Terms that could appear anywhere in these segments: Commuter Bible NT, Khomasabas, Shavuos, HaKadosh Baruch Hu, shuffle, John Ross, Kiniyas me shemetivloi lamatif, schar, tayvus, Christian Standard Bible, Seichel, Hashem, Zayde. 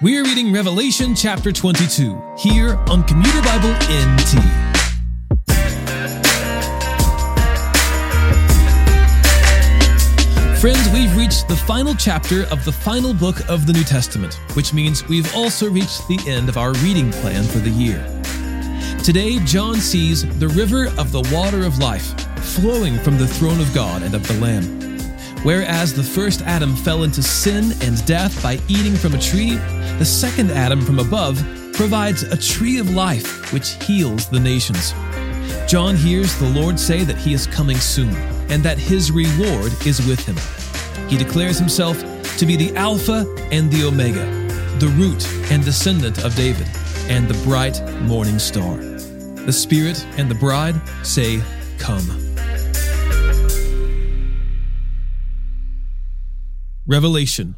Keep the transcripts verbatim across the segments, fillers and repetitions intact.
We're reading Revelation chapter twenty-two here on Commuter Bible N T. Friends, we've reached the final chapter of the final book of the New Testament, which means we've also reached the end of our reading plan for the year. Today, John sees the river of the water of life flowing from the throne of God and of the Lamb. Whereas the first Adam fell into sin and death by eating from a tree, the second Adam from above provides a tree of life which heals the nations. John hears the Lord say that he is coming soon and that his reward is with him. He declares himself to be the Alpha and the Omega, the root and descendant of David, and the bright morning star. The Spirit and the bride say, "Come." Revelation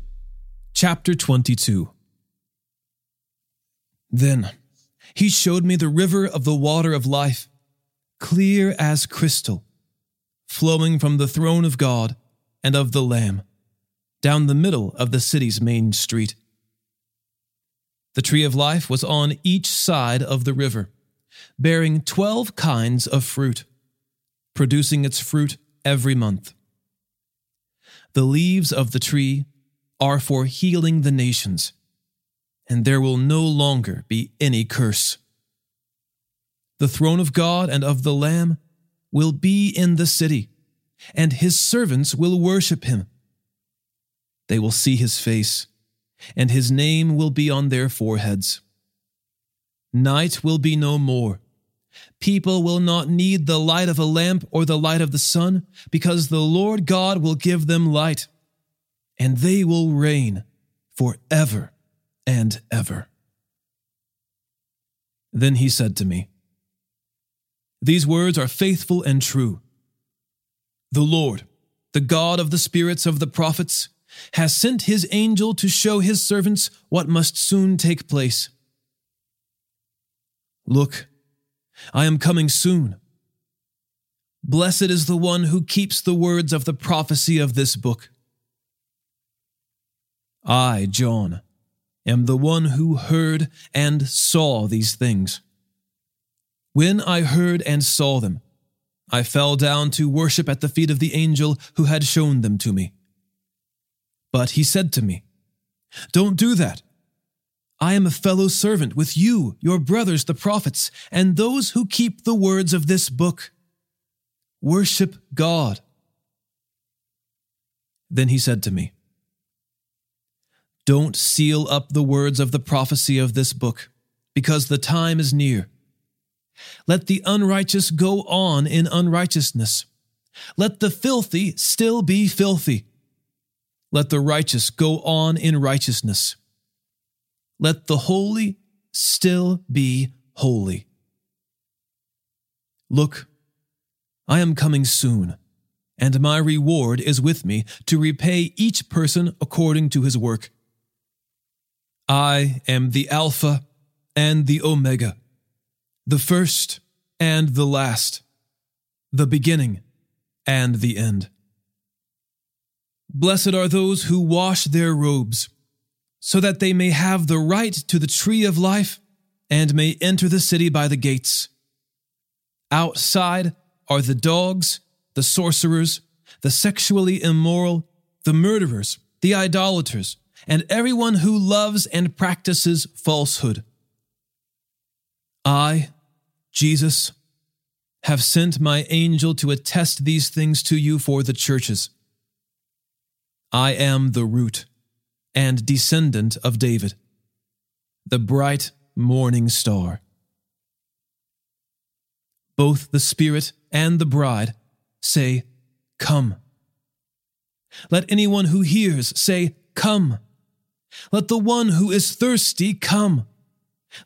chapter twenty-two. Then he showed me the river of the water of life, clear as crystal, flowing from the throne of God and of the Lamb, down the middle of the city's main street. The tree of life was on each side of the river, bearing twelve kinds of fruit, producing its fruit every month. The leaves of the tree are for healing the nations, and there will no longer be any curse. The throne of God and of the Lamb will be in the city, and his servants will worship him. They will see his face, and his name will be on their foreheads. Night will be no more. People will not need the light of a lamp or the light of the sun, because the Lord God will give them light, and they will reign forever and ever. Then he said to me, "These words are faithful and true. The Lord, the God of the spirits of the prophets, has sent his angel to show his servants what must soon take place. Look, I am coming soon. Blessed is the one who keeps the words of the prophecy of this book. I, John, am the one who heard and saw these things. When I heard and saw them, I fell down to worship at the feet of the angel who had shown them to me. But he said to me, 'Don't do that. I am a fellow servant with you, your brothers, the prophets, and those who keep the words of this book. Worship God.' Then he said to me, 'Don't seal up the words of the prophecy of this book, because the time is near. Let the unrighteous go on in unrighteousness. Let the filthy still be filthy. Let the righteous go on in righteousness. Let the holy still be holy. Look, I am coming soon, and my reward is with me to repay each person according to his work. I am the Alpha and the Omega, the first and the last, the beginning and the end. Blessed are those who wash their robes, so that they may have the right to the tree of life and may enter the city by the gates. Outside are the dogs, the sorcerers, the sexually immoral, the murderers, the idolaters, and everyone who loves and practices falsehood. I, Jesus, have sent my angel to attest these things to you for the churches. I am the root and descendant of David, the bright morning star. Both the Spirit and the bride say, 'Come.' Let anyone who hears say, 'Come.' Let the one who is thirsty come.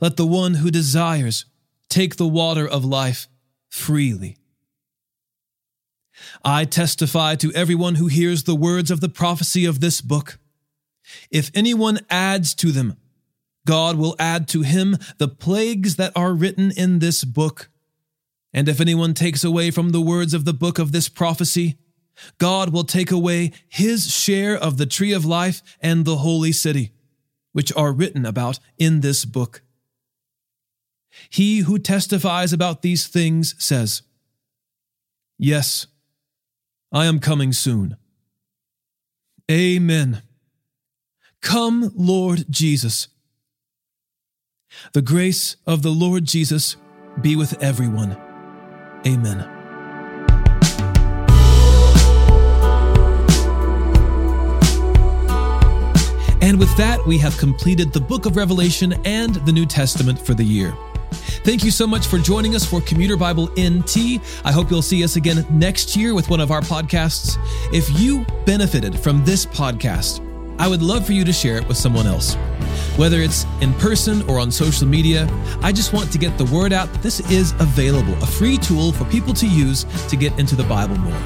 Let the one who desires take the water of life freely. I testify to everyone who hears the words of the prophecy of this book. If anyone adds to them, God will add to him the plagues that are written in this book. And if anyone takes away from the words of the book of this prophecy, God will take away his share of the tree of life and the holy city, which are written about in this book. He who testifies about these things says, Yes, I am coming soon. Amen. Come, Lord Jesus. The grace of the Lord Jesus be with everyone. Amen. And with that, we have completed the book of Revelation and the New Testament for the year. Thank you so much for joining us for Commuter Bible N T. I hope you'll see us again next year with one of our podcasts. If you benefited from this podcast, I would love for you to share it with someone else. Whether it's in person or on social media, I just want to get the word out that this is available, a free tool for people to use to get into the Bible more.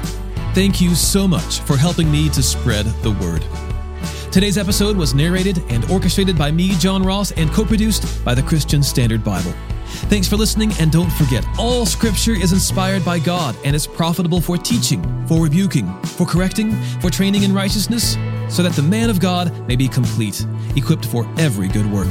Thank you so much for helping me to spread the word. Today's episode was narrated and orchestrated by me, John Ross, and co-produced by the Christian Standard Bible. Thanks for listening, and don't forget, all Scripture is inspired by God and is profitable for teaching, for rebuking, for correcting, for training in righteousness, so that the man of God may be complete, equipped for every good work.